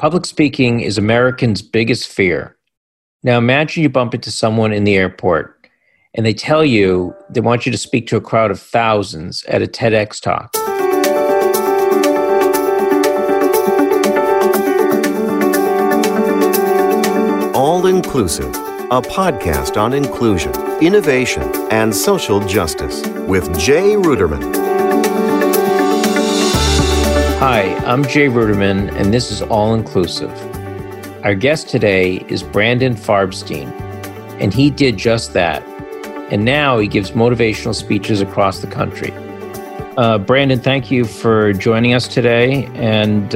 Public speaking is Americans' biggest fear. Now imagine you bump into someone in the airport and they tell you they want you to speak to a crowd of thousands at a TEDx talk. All Inclusive, a podcast on inclusion, innovation, and social justice with Jay Ruderman. Hi, I'm Jay Ruderman, and this is All Inclusive. Our guest today is Brandon Farbstein, and he did just that. And now he gives motivational speeches across the country. Brandon, thank you for joining us today, and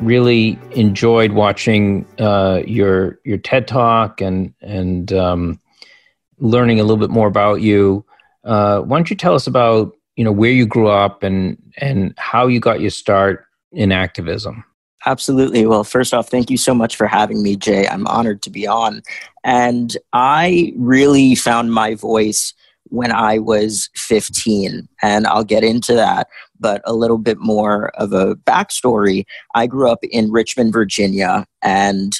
really enjoyed watching your TED Talk and learning a little bit more about you. Why don't you tell us about where you grew up and how you got your start in activism? Absolutely. Well, first off, thank you so much for having me, Jay. I'm honored to be on. And I really found my voice when I was 15, and I'll get into that. But a little bit more of a backstory. I grew up in Richmond, Virginia, and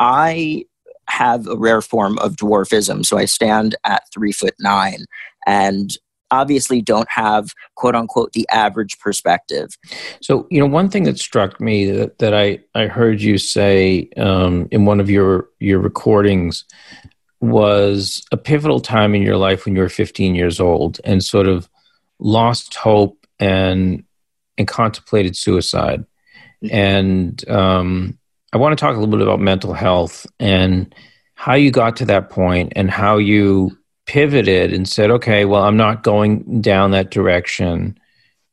I have a rare form of dwarfism. So I stand at 3'9", and obviously don't have, quote unquote, the average perspective. So, one thing that struck me that I heard you say in one of your recordings was a pivotal time in your life when you were 15 years old and sort of lost hope and contemplated suicide. And I want to talk a little bit about mental health and how you got to that point and how you pivoted and said, okay, well, I'm not going down that direction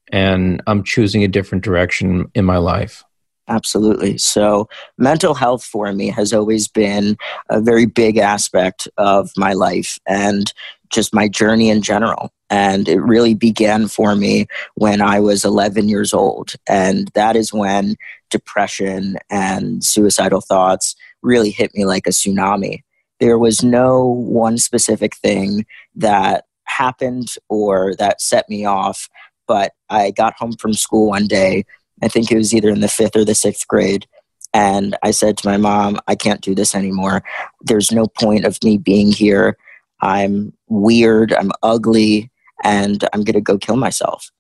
and I'm choosing a different direction in my life. Absolutely. So mental health for me has always been a very big aspect of my life and just my journey in general. And it really began for me when I was 11 years old. And that is when depression and suicidal thoughts really hit me like a tsunami. There was no one specific thing that happened or that set me off, but I got home from school one day, I think it was either in the 5th or the 6th grade, and I said to my mom, I can't do this anymore. There's no point of me being here. I'm weird, I'm ugly, and I'm going to go kill myself.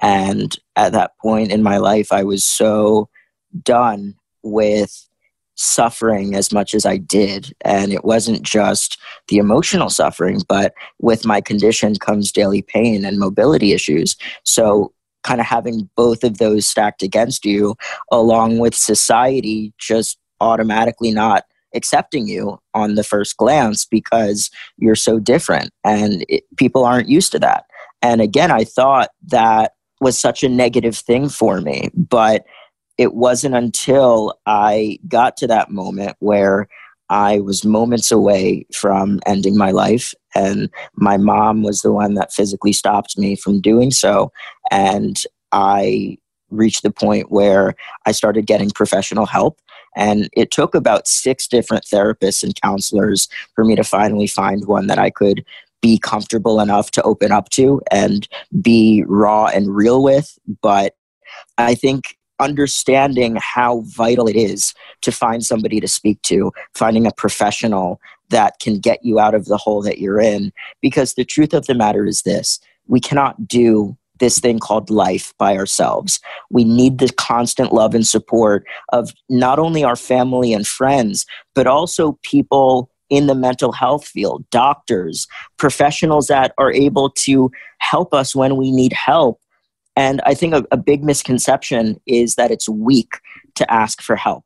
And at that point in my life, I was so done with suffering as much as I did. And it wasn't just the emotional suffering, but with my condition comes daily pain and mobility issues. So kind of having both of those stacked against you, along with society just automatically not accepting you on the first glance because you're so different and people aren't used to that. And again, I thought that was such a negative thing for me, but it wasn't until I got to that moment where I was moments away from ending my life, and my mom was the one that physically stopped me from doing so, and I reached the point where I started getting professional help, and it took about 6 different therapists and counselors for me to finally find one that I could be comfortable enough to open up to and be raw and real with. But I think understanding how vital it is to find somebody to speak to, finding a professional that can get you out of the hole that you're in. Because the truth of the matter is this: we cannot do this thing called life by ourselves. We need the constant love and support of not only our family and friends, but also people in the mental health field, doctors, professionals that are able to help us when we need help. And I think a big misconception is that it's weak to ask for help.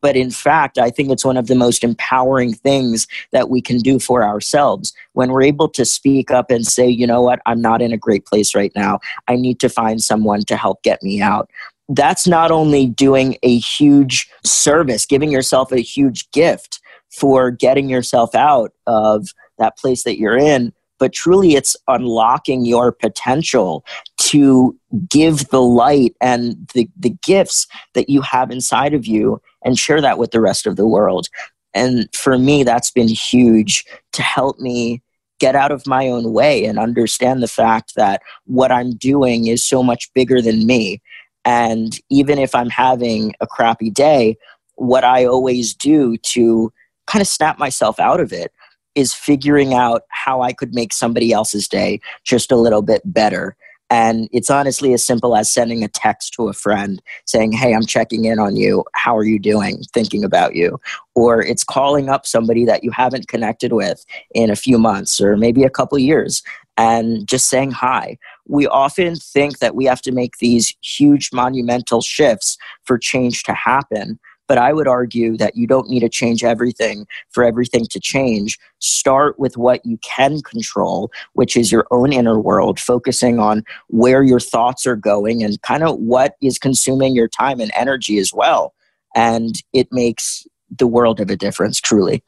But in fact, I think it's one of the most empowering things that we can do for ourselves when we're able to speak up and say, you know what, I'm not in a great place right now. I need to find someone to help get me out. That's not only doing a huge service, giving yourself a huge gift for getting yourself out of that place that you're in, but truly it's unlocking your potential to give the light and the gifts that you have inside of you and share that with the rest of the world. And for me, that's been huge to help me get out of my own way and understand the fact that what I'm doing is so much bigger than me. And even if I'm having a crappy day, what I always do to kind of snap myself out of it is figuring out how I could make somebody else's day just a little bit better. And it's honestly as simple as sending a text to a friend saying, hey, I'm checking in on you. How are you doing? Thinking about you. Or it's calling up somebody that you haven't connected with in a few months or maybe a couple years and just saying hi. We often think that we have to make these huge monumental shifts for change to happen. But I would argue that you don't need to change everything for everything to change. Start with what you can control, which is your own inner world, focusing on where your thoughts are going and kind of what is consuming your time and energy as well. And it makes the world of a difference, truly.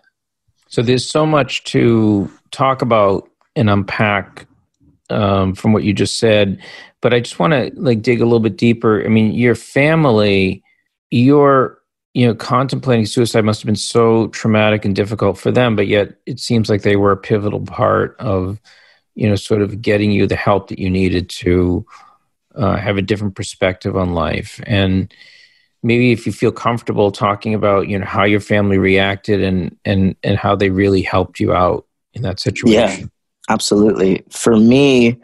So there's so much to talk about and unpack from what you just said. But I just want to dig a little bit deeper. I mean, your family, you know, contemplating suicide must have been so traumatic and difficult for them, but yet it seems like they were a pivotal part of, you know, sort of getting you the help that you needed to have a different perspective on life. And maybe if you feel comfortable talking about, you know, how your family reacted and how they really helped you out in that situation. Yeah, absolutely. For me,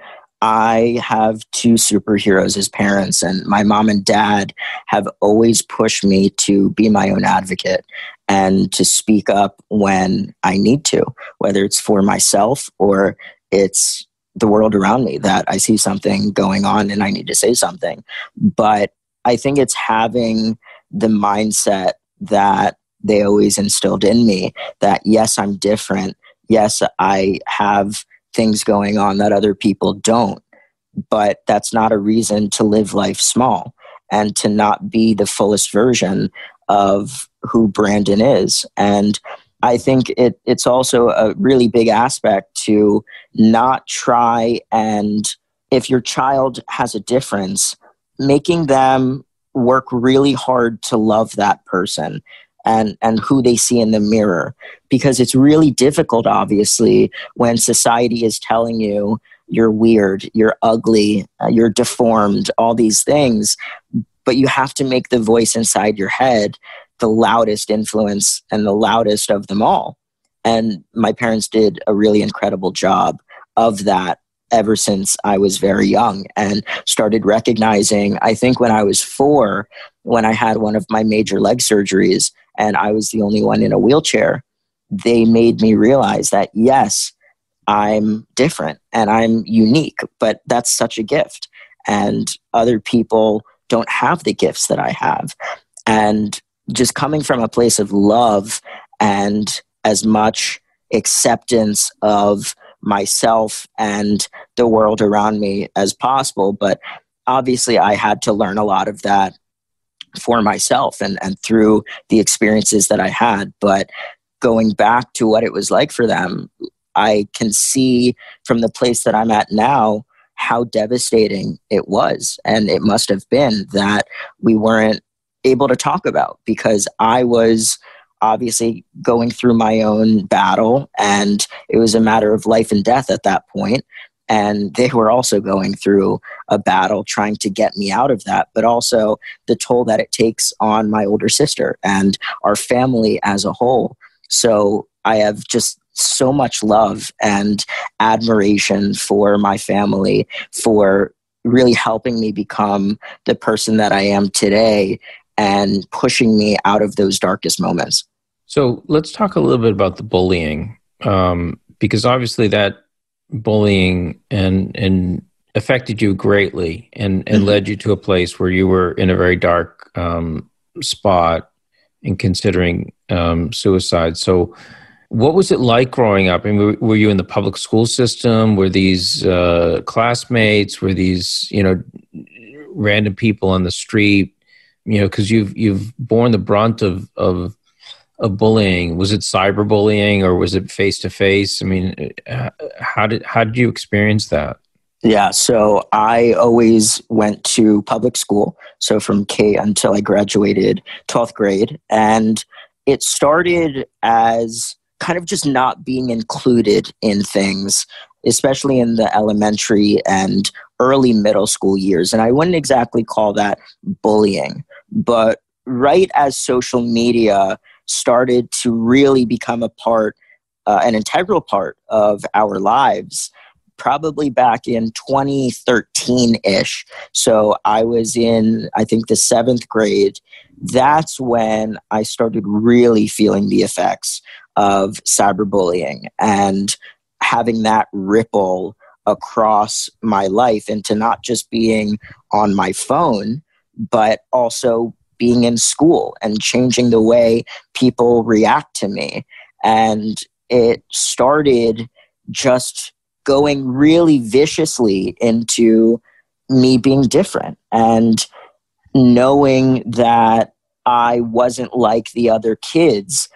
I have two superheroes as parents, and my mom and dad have always pushed me to be my own advocate and to speak up when I need to, whether it's for myself or it's the world around me that I see something going on and I need to say something. But I think it's having the mindset that they always instilled in me that, yes, I'm different. Yes, I have things going on that other people don't, but that's not a reason to live life small and to not be the fullest version of who Brandon is. And I think it's also a really big aspect to not try and, if your child has a difference, making them work really hard to love that person and who they see in the mirror. Because it's really difficult, obviously, when society is telling you you're weird, you're ugly, you're deformed, all these things. But you have to make the voice inside your head the loudest influence and the loudest of them all. And my parents did a really incredible job of that ever since I was very young and started recognizing, I think when I was 4, when I had one of my major leg surgeries and I was the only one in a wheelchair, they made me realize that, yes, I'm different and I'm unique, but that's such a gift. And other people don't have the gifts that I have. And just coming from a place of love and as much acceptance of myself and the world around me as possible. But obviously I had to learn a lot of that for myself and through the experiences that I had. But going back to what it was like for them, I can see from the place that I'm at now how devastating it was. And it must have been that we weren't able to talk about, because I was obviously going through my own battle and it was a matter of life and death at that point. And they were also going through a battle trying to get me out of that, but also the toll that it takes on my older sister and our family as a whole. So I have just so much love and admiration for my family for really helping me become the person that I am today and pushing me out of those darkest moments. So let's talk a little bit about the bullying, because obviously that bullying and affected you greatly and mm-hmm. led you to a place where you were in a very dark spot and considering suicide. So what was it like growing up? I mean, were you in the public school system? Were these classmates? Were these, you know, random people on the street? You know, because you've borne the brunt of bullying. Was it cyberbullying or was it face to face? I mean, how did you experience that? Yeah, so I always went to public school. So from K until I graduated 12th grade, and it started as kind of just not being included in things, especially in the elementary and early middle school years. And I wouldn't exactly call that bullying, but right as social media started to really become a part, an integral part of our lives, probably back in 2013-ish. So I was in, I think, the 7th grade. That's when I started really feeling the effects of cyberbullying and having that ripple across my life into not just being on my phone, but also being in school and changing the way people react to me. And it started just going really viciously into me being different and knowing that I wasn't like the other kids.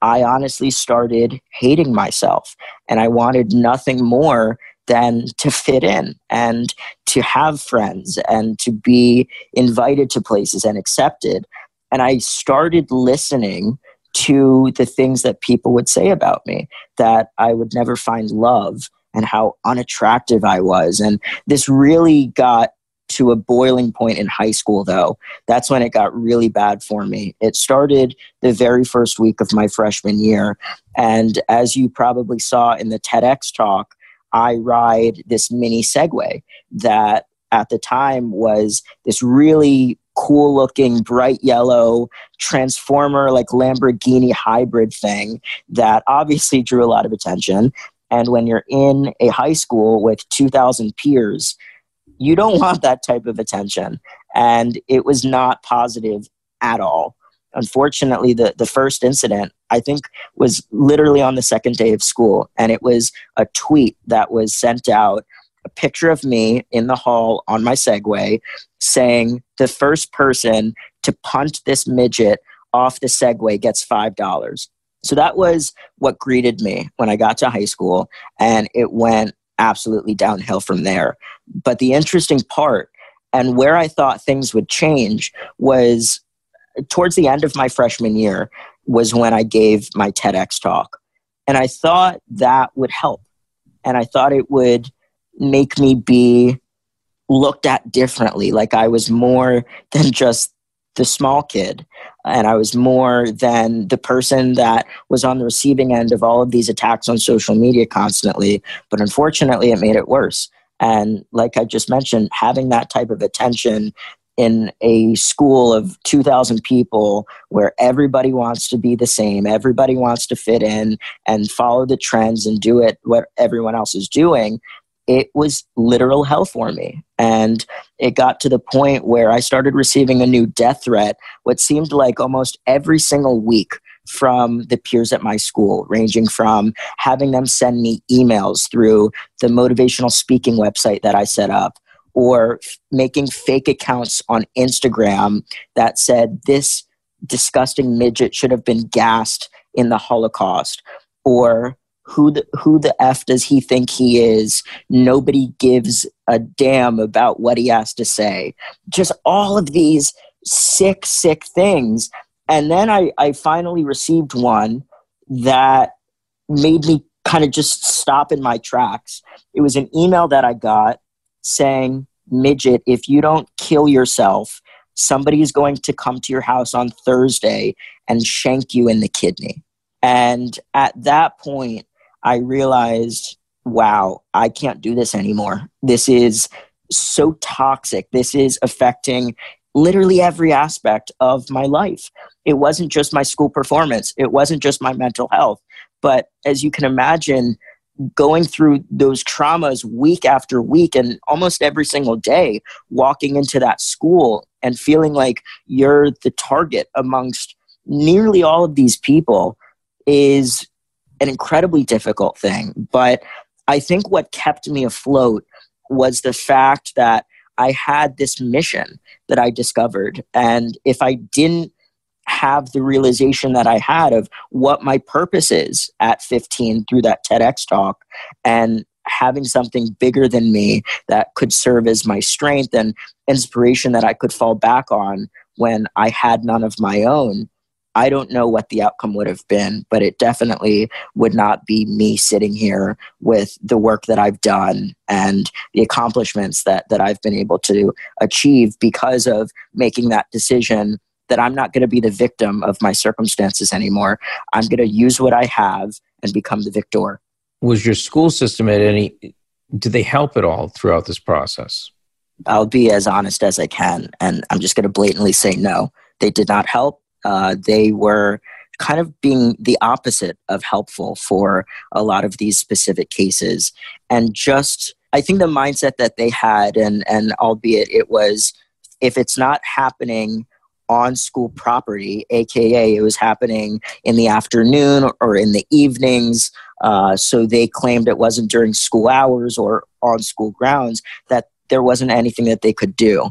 I honestly started hating myself, and I wanted nothing more than to fit in and to have friends and to be invited to places and accepted. And I started listening to the things that people would say about me, that I would never find love and how unattractive I was. And this really got to a boiling point in high school, though. That's when it got really bad for me. It started the very first week of my freshman year. And as you probably saw in the TEDx talk, I ride this mini Segway that at the time was this really cool looking, bright yellow transformer, like Lamborghini hybrid thing that obviously drew a lot of attention. And when you're in a high school with 2,000 peers, you don't want that type of attention. And it was not positive at all. Unfortunately, the first incident, I think, was literally on the 2nd day of school. And it was a tweet that was sent out, a picture of me in the hall on my Segway saying, the first person to punt this midget off the Segway gets $5. So that was what greeted me when I got to high school. And it went absolutely downhill from there. But the interesting part, and where I thought things would change, was towards the end of my freshman year was when I gave my TEDx talk. And I thought that would help. And I thought it would make me be looked at differently, like I was more than just the small kid. And I was more than the person that was on the receiving end of all of these attacks on social media constantly. But unfortunately, it made it worse. And like I just mentioned, having that type of attention in a school of 2,000 people where everybody wants to be the same, everybody wants to fit in and follow the trends and do it what everyone else is doing, it was literal hell for me. And it got to the point where I started receiving a new death threat, what seemed like almost every single week from the peers at my school, ranging from having them send me emails through the motivational speaking website that I set up, or making fake accounts on Instagram that said, this disgusting midget should have been gassed in the Holocaust, or who the F does he think he is? Nobody gives a damn about what he has to say. Just all of these sick, sick things. And then I finally received one that made me kind of just stop in my tracks. It was an email that I got saying, midget, if you don't kill yourself, somebody is going to come to your house on Thursday and shank you in the kidney. And at that point, I realized, wow, I can't do this anymore. This is so toxic. This is affecting literally every aspect of my life. It wasn't just my school performance. It wasn't just my mental health. But as you can imagine, going through those traumas week after week and almost every single day, walking into that school and feeling like you're the target amongst nearly all of these people is an incredibly difficult thing. But I think what kept me afloat was the fact that I had this mission that I discovered. And if I didn't have the realization that I had of what my purpose is at 15 through that TEDx talk and having something bigger than me that could serve as my strength and inspiration that I could fall back on when I had none of my own, I don't know what the outcome would have been, but it definitely would not be me sitting here with the work that I've done and the accomplishments that I've been able to achieve because of making that decision that I'm not going to be the victim of my circumstances anymore. I'm going to use what I have and become the victor. Was your school system did they help at all throughout this process? I'll be as honest as I can, and I'm just going to blatantly say no. They did not help. They were kind of being the opposite of helpful for a lot of these specific cases. And just, I think the mindset that they had, and albeit it was, if it's not happening on school property, aka it was happening in the afternoon or in the evenings, so they claimed it wasn't during school hours or on school grounds, that there wasn't anything that they could do.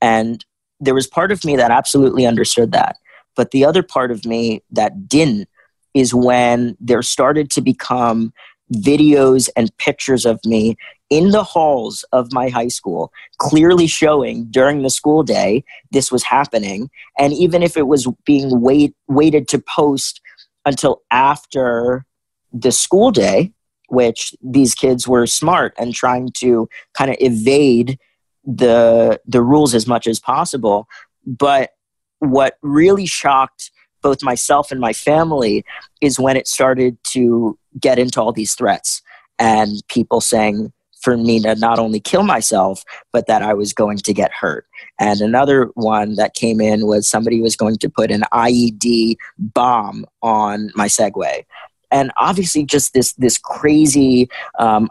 And there was part of me that absolutely understood that. But the other part of me that didn't is when there started to become videos and pictures of me in the halls of my high school, clearly showing during the school day this was happening. And even if it was being waited to post until after the school day, which these kids were smart and trying to kind of evade the rules as much as possible. But what really shocked both myself and my family is when it started to get into all these threats and people saying for me to not only kill myself, but that I was going to get hurt. And another one that came in was somebody was going to put an IED bomb on my Segway. And obviously just this crazy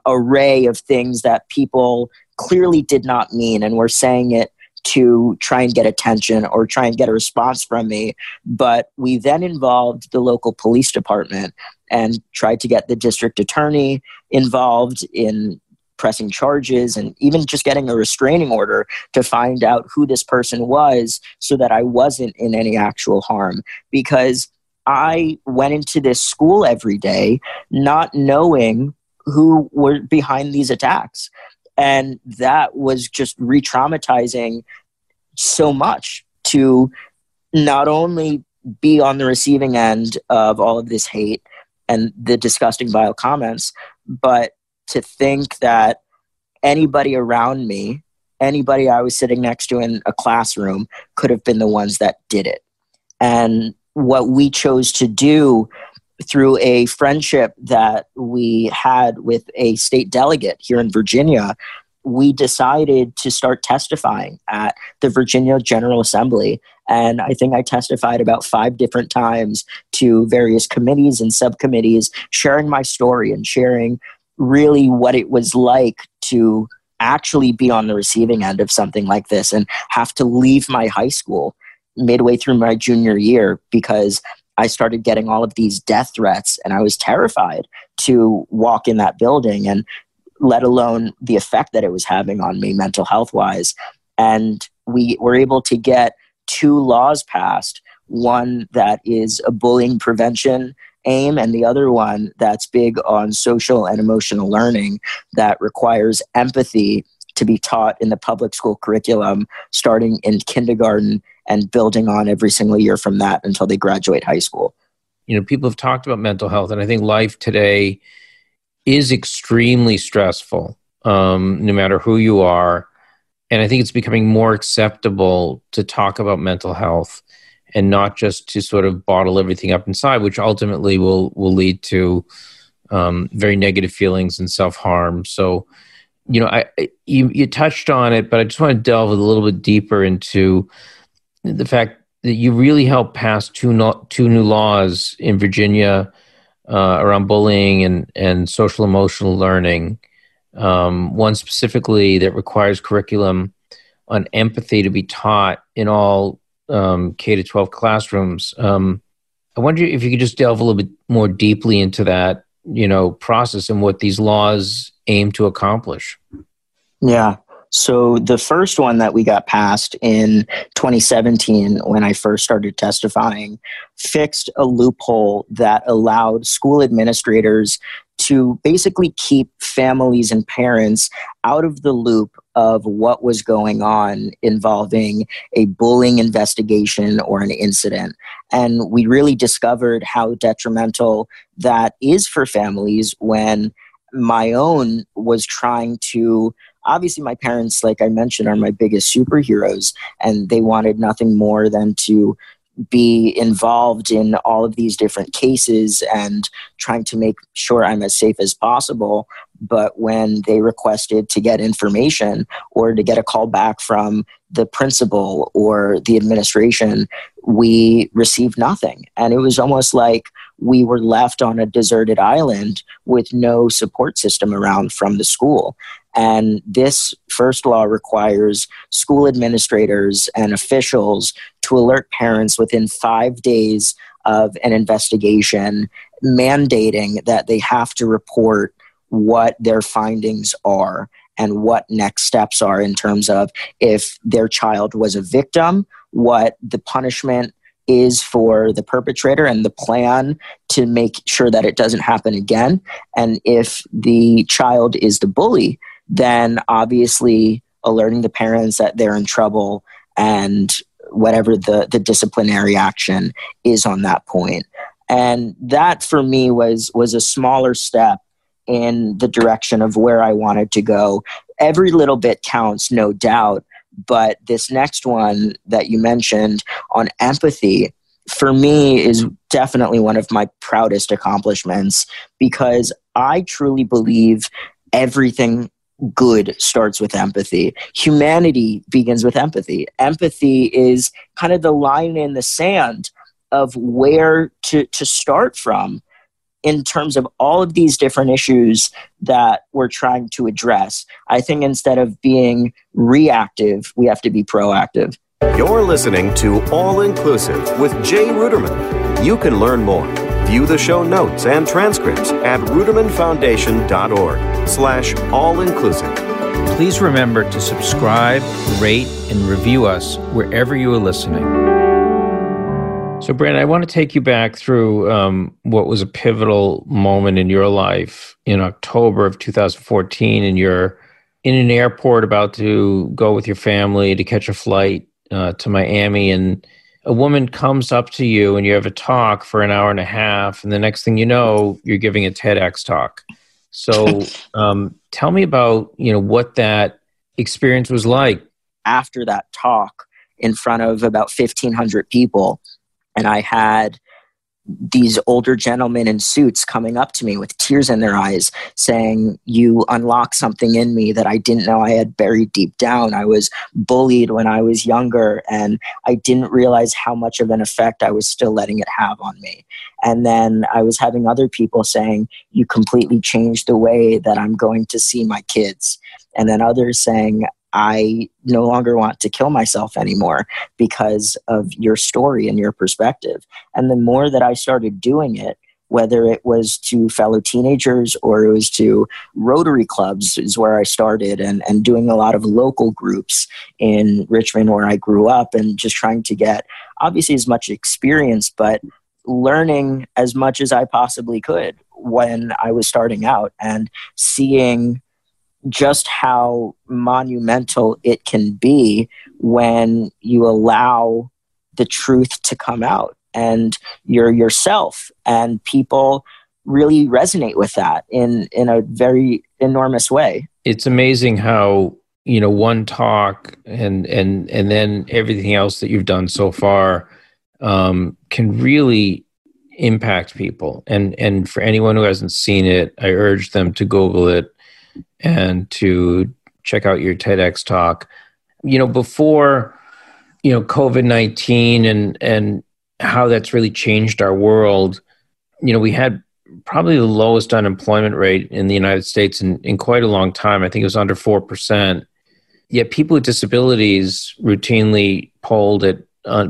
array of things that people clearly did not mean and were saying it to try and get attention or try and get a response from me. But we then involved the local police department and tried to get the district attorney involved in pressing charges and even just getting a restraining order to find out who this person was so that I wasn't in any actual harm. Because I went into this school every day not knowing who were behind these attacks. And that was just re-traumatizing so much to not only be on the receiving end of all of this hate and the disgusting, vile comments, but to think that anybody around me, anybody I was sitting next to in a classroom could have been the ones that did it. And what we chose to do through a friendship that we had with a state delegate here in Virginia, we decided to start testifying at the Virginia General Assembly. And I think I testified about 5 different times to various committees and subcommittees, sharing my story and sharing really what it was like to actually be on the receiving end of something like this and have to leave my high school midway through my junior year because I started getting all of these death threats and I was terrified to walk in that building, and let alone the effect that it was having on me mental health wise. And we were able to get 2 laws passed, one that is a bullying prevention aim and the other one that's big on social and emotional learning that requires empathy to be taught in the public school curriculum starting in kindergarten and building on every single year from that until they graduate high school. You know, people have talked about mental health, and I think life today is extremely stressful, no matter who you are. And I think it's becoming more acceptable to talk about mental health and not just to sort of bottle everything up inside, which ultimately will lead to very negative feelings and self-harm. So, you know, you touched on it, but I just want to delve a little bit deeper into the fact that you really helped pass 2 new laws in Virginia around bullying and social emotional learning. One specifically that requires curriculum on empathy to be taught in all K-12 classrooms. I wonder if you could just delve a little bit more deeply into that, you know, process and what these laws aim to accomplish. Yeah. So the first one that we got passed in 2017, when I first started testifying, fixed a loophole that allowed school administrators to basically keep families and parents out of the loop of what was going on involving a bullying investigation or an incident. And we really discovered how detrimental that is for families when my own was trying to, obviously my parents, like I mentioned, are my biggest superheroes, and they wanted nothing more than to be involved in all of these different cases and trying to make sure I'm as safe as possible. But when they requested to get information or to get a call back from the principal or the administration, we received nothing. And it was almost like we were left on a deserted island with no support system around from the school. And this first law requires school administrators and officials to alert parents within 5 days of an investigation, mandating that they have to report what their findings are and what next steps are in terms of if their child was a victim, what the punishment is for the perpetrator and the plan to make sure that it doesn't happen again. And if the child is the bully, then obviously alerting the parents that they're in trouble and whatever the disciplinary action is on that point. And that for me was a smaller step in the direction of where I wanted to go. Every little bit counts, no doubt. But this next one that you mentioned on empathy, for me, is definitely one of my proudest accomplishments, because I truly believe everything good starts with empathy. Humanity begins with empathy. Empathy is kind of the line in the sand of where to start from in terms of all of these different issues that we're trying to address. I think instead of being reactive, we have to be proactive. You're listening to All Inclusive with Jay Ruderman. You can learn more. View the show notes and transcripts at rudermanfoundation.org/all-inclusive. Please remember to subscribe, rate, and review us wherever you are listening. So, Brandon, I want to take you back through what was a pivotal moment in your life in October of 2014, and you're in an airport about to go with your family to catch a flight to Miami, and a woman comes up to you, and you have a talk for an hour and a half, and the next thing you know, you're giving a TEDx talk. So tell me about what that experience was like. After that talk in front of about 1,500 people, and I had these older gentlemen in suits coming up to me with tears in their eyes saying, "You unlocked something in me that I didn't know I had buried deep down. I was bullied when I was younger, and I didn't realize how much of an effect I was still letting it have on me." And then I was having other people saying, "You completely changed the way that I'm going to see my kids." And then others saying, "I no longer want to kill myself anymore because of your story and your perspective." And the more that I started doing it, whether it was to fellow teenagers or it was to Rotary clubs is where I started, and doing a lot of local groups in Richmond where I grew up, and just trying to get obviously as much experience, but learning as much as I possibly could when I was starting out, and seeing just how monumental it can be when you allow the truth to come out and you're yourself, and people really resonate with that in a very enormous way. It's amazing how, one talk and then everything else that you've done so far can really impact people. And for anyone who hasn't seen it, I urge them to Google it and to check out your TEDx talk. Before, COVID-19 and how that's really changed our world, we had probably the lowest unemployment rate in the United States in quite a long time. I think it was under 4%. Yet people with disabilities routinely polled at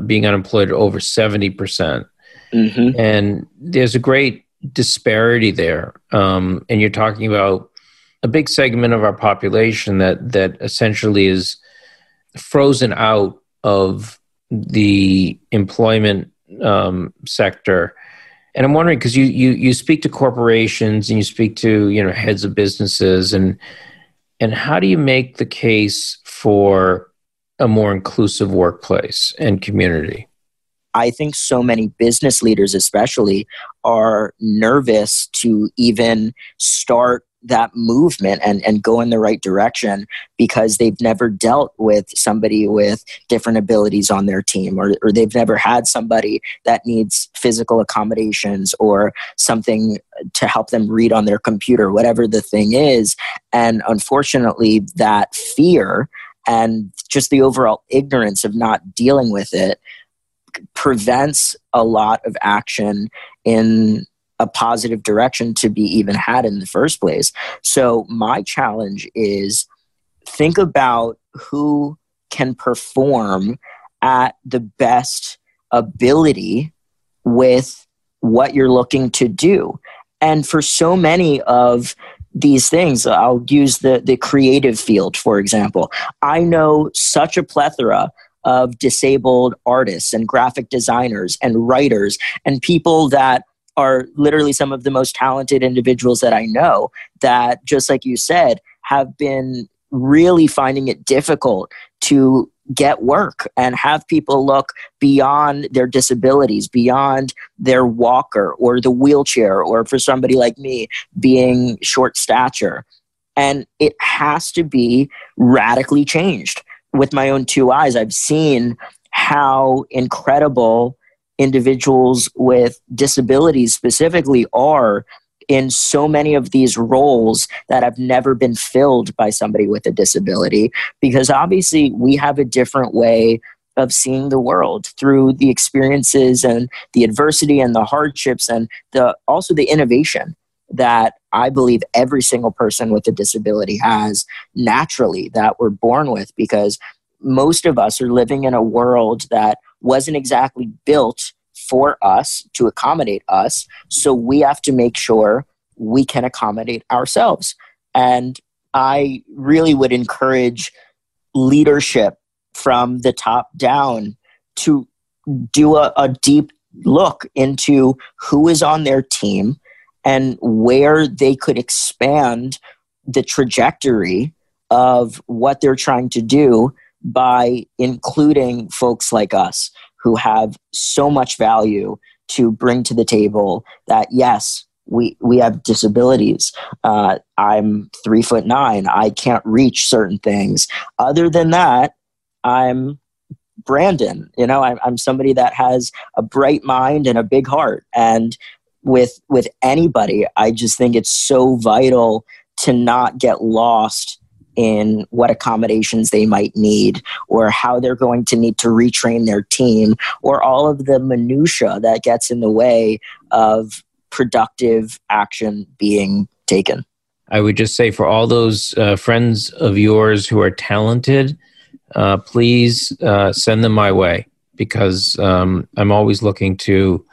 being unemployed at over 70%. Mm-hmm. And there's a great disparity there. And you're talking about a big segment of our population that essentially is frozen out of the employment sector. And I'm wondering, because you speak to corporations and you speak to heads of businesses, and And how do you make the case for a more inclusive workplace and community? I think so many business leaders especially are nervous to even start that movement and go in the right direction because they've never dealt with somebody with different abilities on their team, or they've never had somebody that needs physical accommodations or something to help them read on their computer, whatever the thing is. And unfortunately, that fear and just the overall ignorance of not dealing with it prevents a lot of action in a positive direction to be even had in the first place. So my challenge is think about who can perform at the best ability with what you're looking to do. And for so many of these things, I'll use the creative field, for example. I know such a plethora of disabled artists and graphic designers and writers and people that are literally some of the most talented individuals that I know that, just like you said, have been really finding it difficult to get work and have people look beyond their disabilities, beyond their walker or the wheelchair, or for somebody like me being short stature. And it has to be radically changed. With my own two eyes, I've seen how incredible individuals with disabilities specifically are in so many of these roles that have never been filled by somebody with a disability, because obviously we have a different way of seeing the world through the experiences and the adversity and the hardships and also the innovation that I believe every single person with a disability has naturally, that we're born with, because most of us are living in a world that wasn't exactly built for us to accommodate us. So we have to make sure we can accommodate ourselves. And I really would encourage leadership from the top down to do a deep look into who is on their team and where they could expand the trajectory of what they're trying to do by including folks like us who have so much value to bring to the table that, yes, we have disabilities. I'm 3'9". I can't reach certain things. Other than that, I'm Brandon. You know, I'm somebody that has a bright mind and a big heart. And with anybody, I just think it's so vital to not get lost in what accommodations they might need or how they're going to need to retrain their team or all of the minutia that gets in the way of productive action being taken. I would just say for all those friends of yours who are talented, please send them my way, because I'm always looking to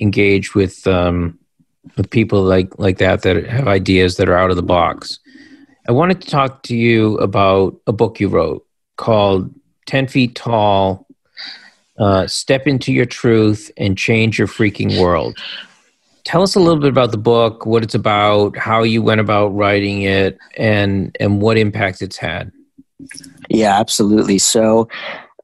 engage with people like that have ideas that are out of the box. I wanted to talk to you about a book you wrote called 10 Feet Tall, Step Into Your Truth and Change Your Freaking World. Tell us a little bit about the book, what it's about, how you went about writing it, and what impact it's had. Yeah, absolutely. So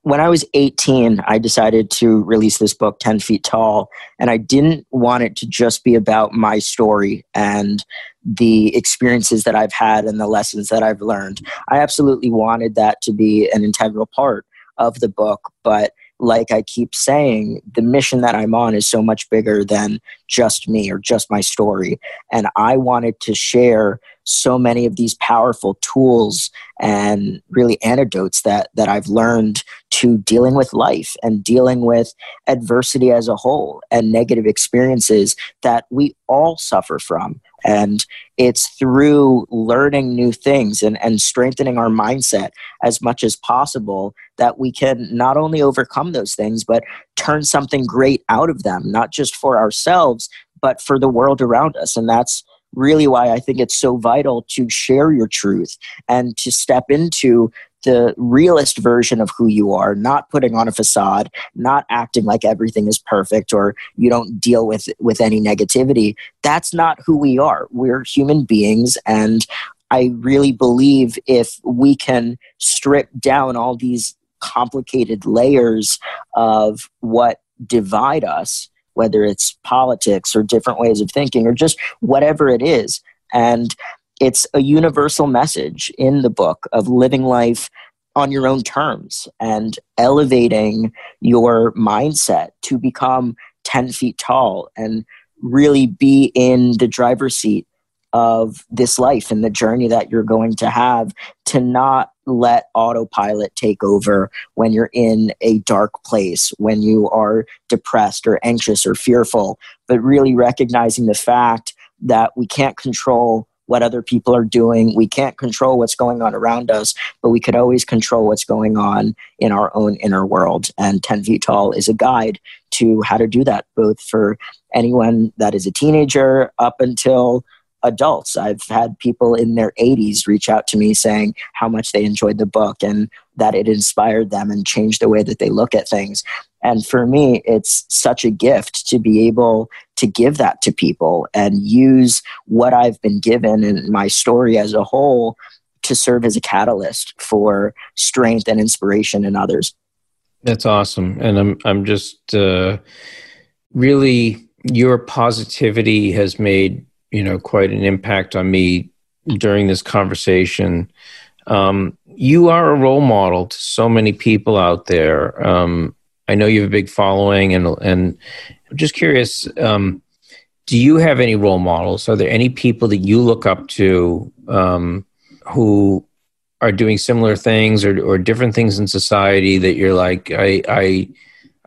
when I was 18, I decided to release this book, 10 Feet Tall, and I didn't want it to just be about my story and the experiences that I've had and the lessons that I've learned. I absolutely wanted that to be an integral part of the book, but like I keep saying, the mission that I'm on is so much bigger than just me or just my story. And I wanted to share so many of these powerful tools and really antidotes that I've learned to dealing with life and dealing with adversity as a whole and negative experiences that we all suffer from. And it's through learning new things and strengthening our mindset as much as possible that we can not only overcome those things, but turn something great out of them, not just for ourselves, but for the world around us. And that's really why I think it's so vital to share your truth and to step into the realist version of who you are, not putting on a facade, not acting like everything is perfect or you don't deal with any negativity. That's not who we are. We're human beings, and I really believe if we can strip down all these complicated layers of what divide us, whether it's politics or different ways of thinking or just whatever it is. And it's a universal message in the book of living life on your own terms and elevating your mindset to become 10 feet tall and really be in the driver's seat of this life and the journey that you're going to have, to not let autopilot take over when you're in a dark place, when you are depressed or anxious or fearful, but really recognizing the fact that we can't control what other people are doing. We can't control what's going on around us, but we could always control what's going on in our own inner world. And 10 Feet Tall is a guide to how to do that, both for anyone that is a teenager up until adults. I've had people in their 80s reach out to me saying how much they enjoyed the book and that it inspired them and changed the way that they look at things. And for me, it's such a gift to be able to give that to people and use what I've been given and my story as a whole to serve as a catalyst for strength and inspiration in others. That's awesome. And I'm just really, your positivity has made, you know, quite an impact on me during this conversation. You are a role model to so many people out there. I know you have a big following, and I'm just curious, do you have any role models? Are there any people that you look up to who are doing similar things or different things in society that you're like, I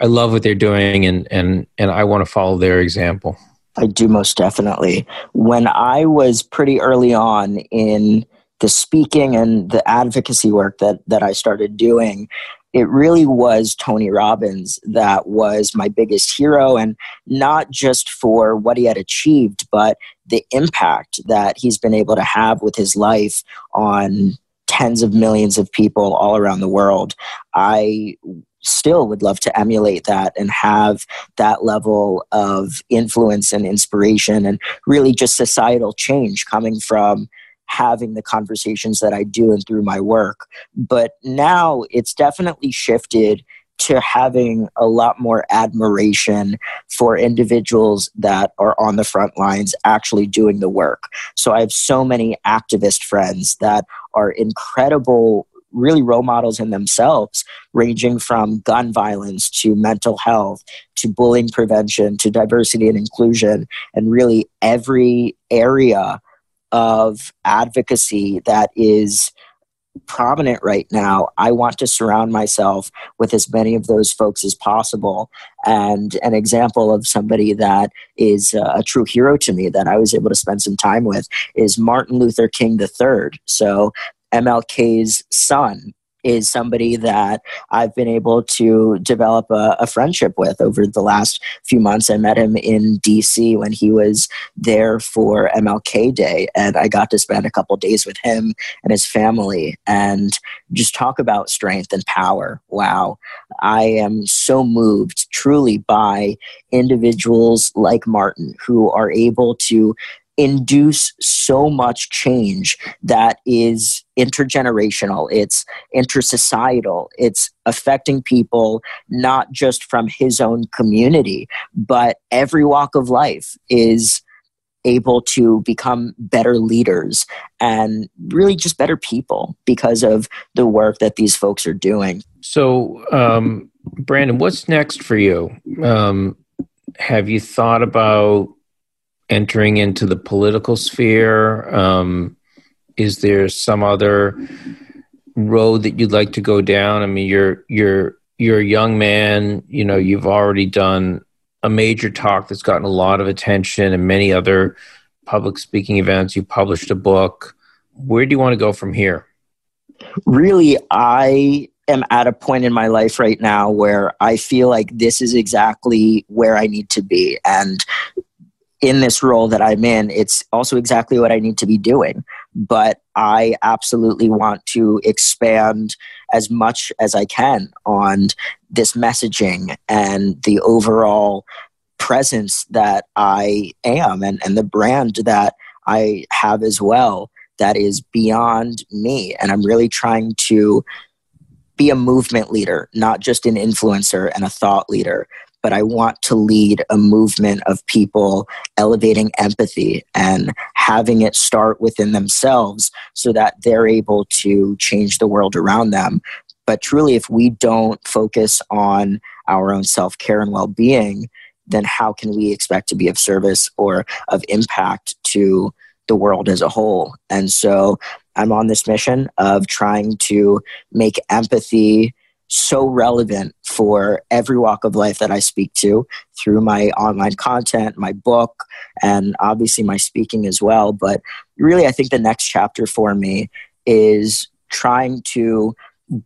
love what they're doing and I want to follow their example? I do, most definitely. When I was pretty early on in the speaking and the advocacy work that I started doing, it really was Tony Robbins that was my biggest hero, and not just for what he had achieved, but the impact that he's been able to have with his life on tens of millions of people all around the world. I still would love to emulate that and have that level of influence and inspiration and really just societal change coming from having the conversations that I do and through my work. But now it's definitely shifted to having a lot more admiration for individuals that are on the front lines actually doing the work. So I have so many activist friends that are incredible, really role models in themselves, ranging from gun violence to mental health to bullying prevention to diversity and inclusion, and really every area of advocacy that is prominent right now. I want to surround myself with as many of those folks as possible. And an example of somebody that is a true hero to me that I was able to spend some time with is Martin Luther King III. So MLK's son is somebody that I've been able to develop a friendship with over the last few months. I met him in D.C. when he was there for MLK Day, and I got to spend a couple days with him and his family and just talk about strength and power. Wow. I am so moved truly by individuals like Martin who are able to induce so much change that is intergenerational, it's intersocietal, it's affecting people not just from his own community, but every walk of life is able to become better leaders and really just better people because of the work that these folks are doing. So, Brandon, what's next for you? Have you thought about entering into the political sphere? Is there some other road that you'd like to go down? I mean, you're a young man, you know, you've already done a major talk that's gotten a lot of attention and many other public speaking events. You published a book. Where do you want to go from here? Really, I am at a point in my life right now where I feel like this is exactly where I need to be. And in this role that I'm in, it's also exactly what I need to be doing. But I absolutely want to expand as much as I can on this messaging and the overall presence that I am and the brand that I have as well, that is beyond me. And I'm really trying to be a movement leader, not just an influencer and a thought leader, but I want to lead a movement of people elevating empathy and having it start within themselves so that they're able to change the world around them. But truly, if we don't focus on our own self-care and well-being, then how can we expect to be of service or of impact to the world as a whole? And so I'm on this mission of trying to make empathy so relevant for every walk of life that I speak to through my online content, my book, and obviously my speaking as well. But really, I think the next chapter for me is trying to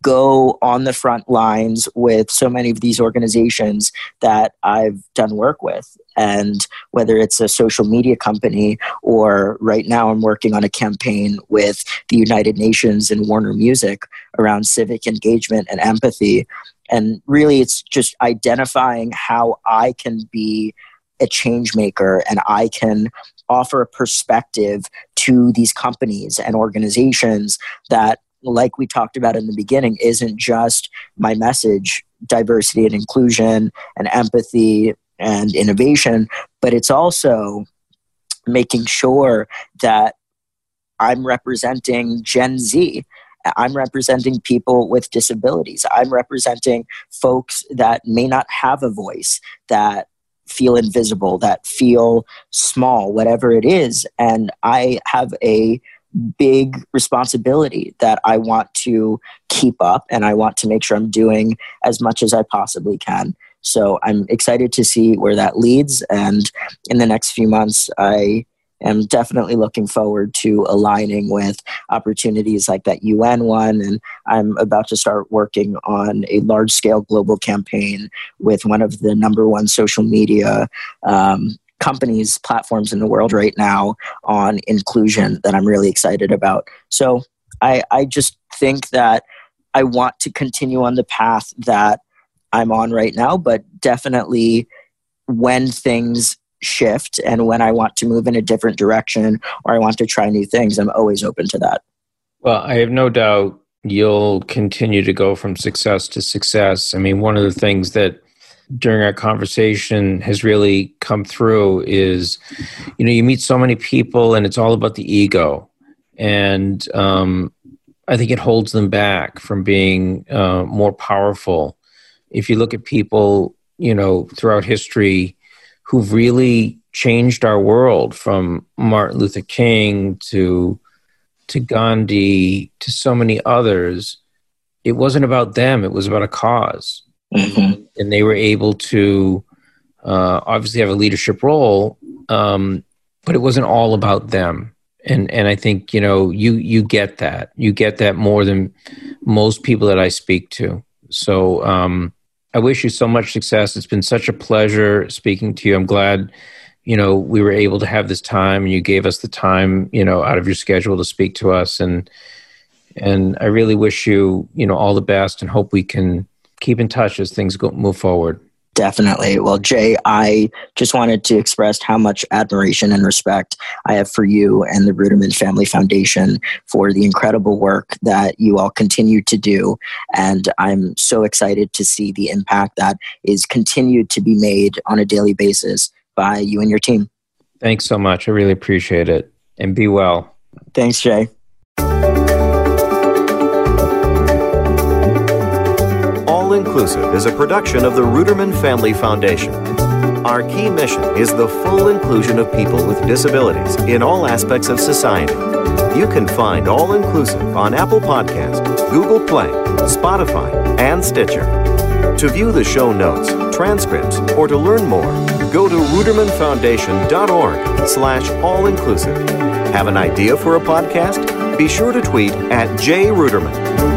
go on the front lines with so many of these organizations that I've done work with. And whether it's a social media company or right now I'm working on a campaign with the United Nations and Warner Music around civic engagement and empathy. And really it's just identifying how I can be a change maker and I can offer a perspective to these companies and organizations that, like we talked about in the beginning, isn't just my message, diversity and inclusion and empathy and innovation, but it's also making sure that I'm representing Gen Z. I'm representing people with disabilities. I'm representing folks that may not have a voice, that feel invisible, that feel small, whatever it is. And I have a big responsibility that I want to keep up and I want to make sure I'm doing as much as I possibly can. So I'm excited to see where that leads. And in the next few months, I am definitely looking forward to aligning with opportunities like that UN one. And I'm about to start working on a large-scale global campaign with one of the #1 social media companies, platforms in the world right now on inclusion that I'm really excited about. So I just think that I want to continue on the path that I'm on right now, but definitely when things shift and when I want to move in a different direction or I want to try new things, I'm always open to that. Well, I have no doubt you'll continue to go from success to success. I mean, one of the things that during our conversation has really come through is, you know, you meet so many people and it's all about the ego. And I think it holds them back from being more powerful. If you look at people, you know, throughout history who've really changed our world, from Martin Luther King to Gandhi to so many others, it wasn't about them. It was about a cause. Mm-hmm. And they were able to obviously have a leadership role, but it wasn't all about them. And I think, you know, you get that. You get that more than most people that I speak to. So I wish you so much success. It's been such a pleasure speaking to you. I'm glad, you know, we were able to have this time and you gave us the time, you know, out of your schedule to speak to us. And I really wish you, you know, all the best and hope we can keep in touch as things move forward. Definitely. Well, Jay, I just wanted to express how much admiration and respect I have for you and the Ruderman Family Foundation for the incredible work that you all continue to do. And I'm so excited to see the impact that is continued to be made on a daily basis by you and your team. Thanks so much. I really appreciate it. And be well. Thanks, Jay. Inclusive is a production of the Ruderman Family Foundation. Our key mission is the full inclusion of people with disabilities in all aspects of society. You can find All Inclusive on Apple Podcasts, Google Play, Spotify, and Stitcher. To view the show notes, transcripts, or to learn more, go to rudermanfoundation.org/all-inclusive. Have an idea for a podcast? Be sure to tweet at @JRuderman.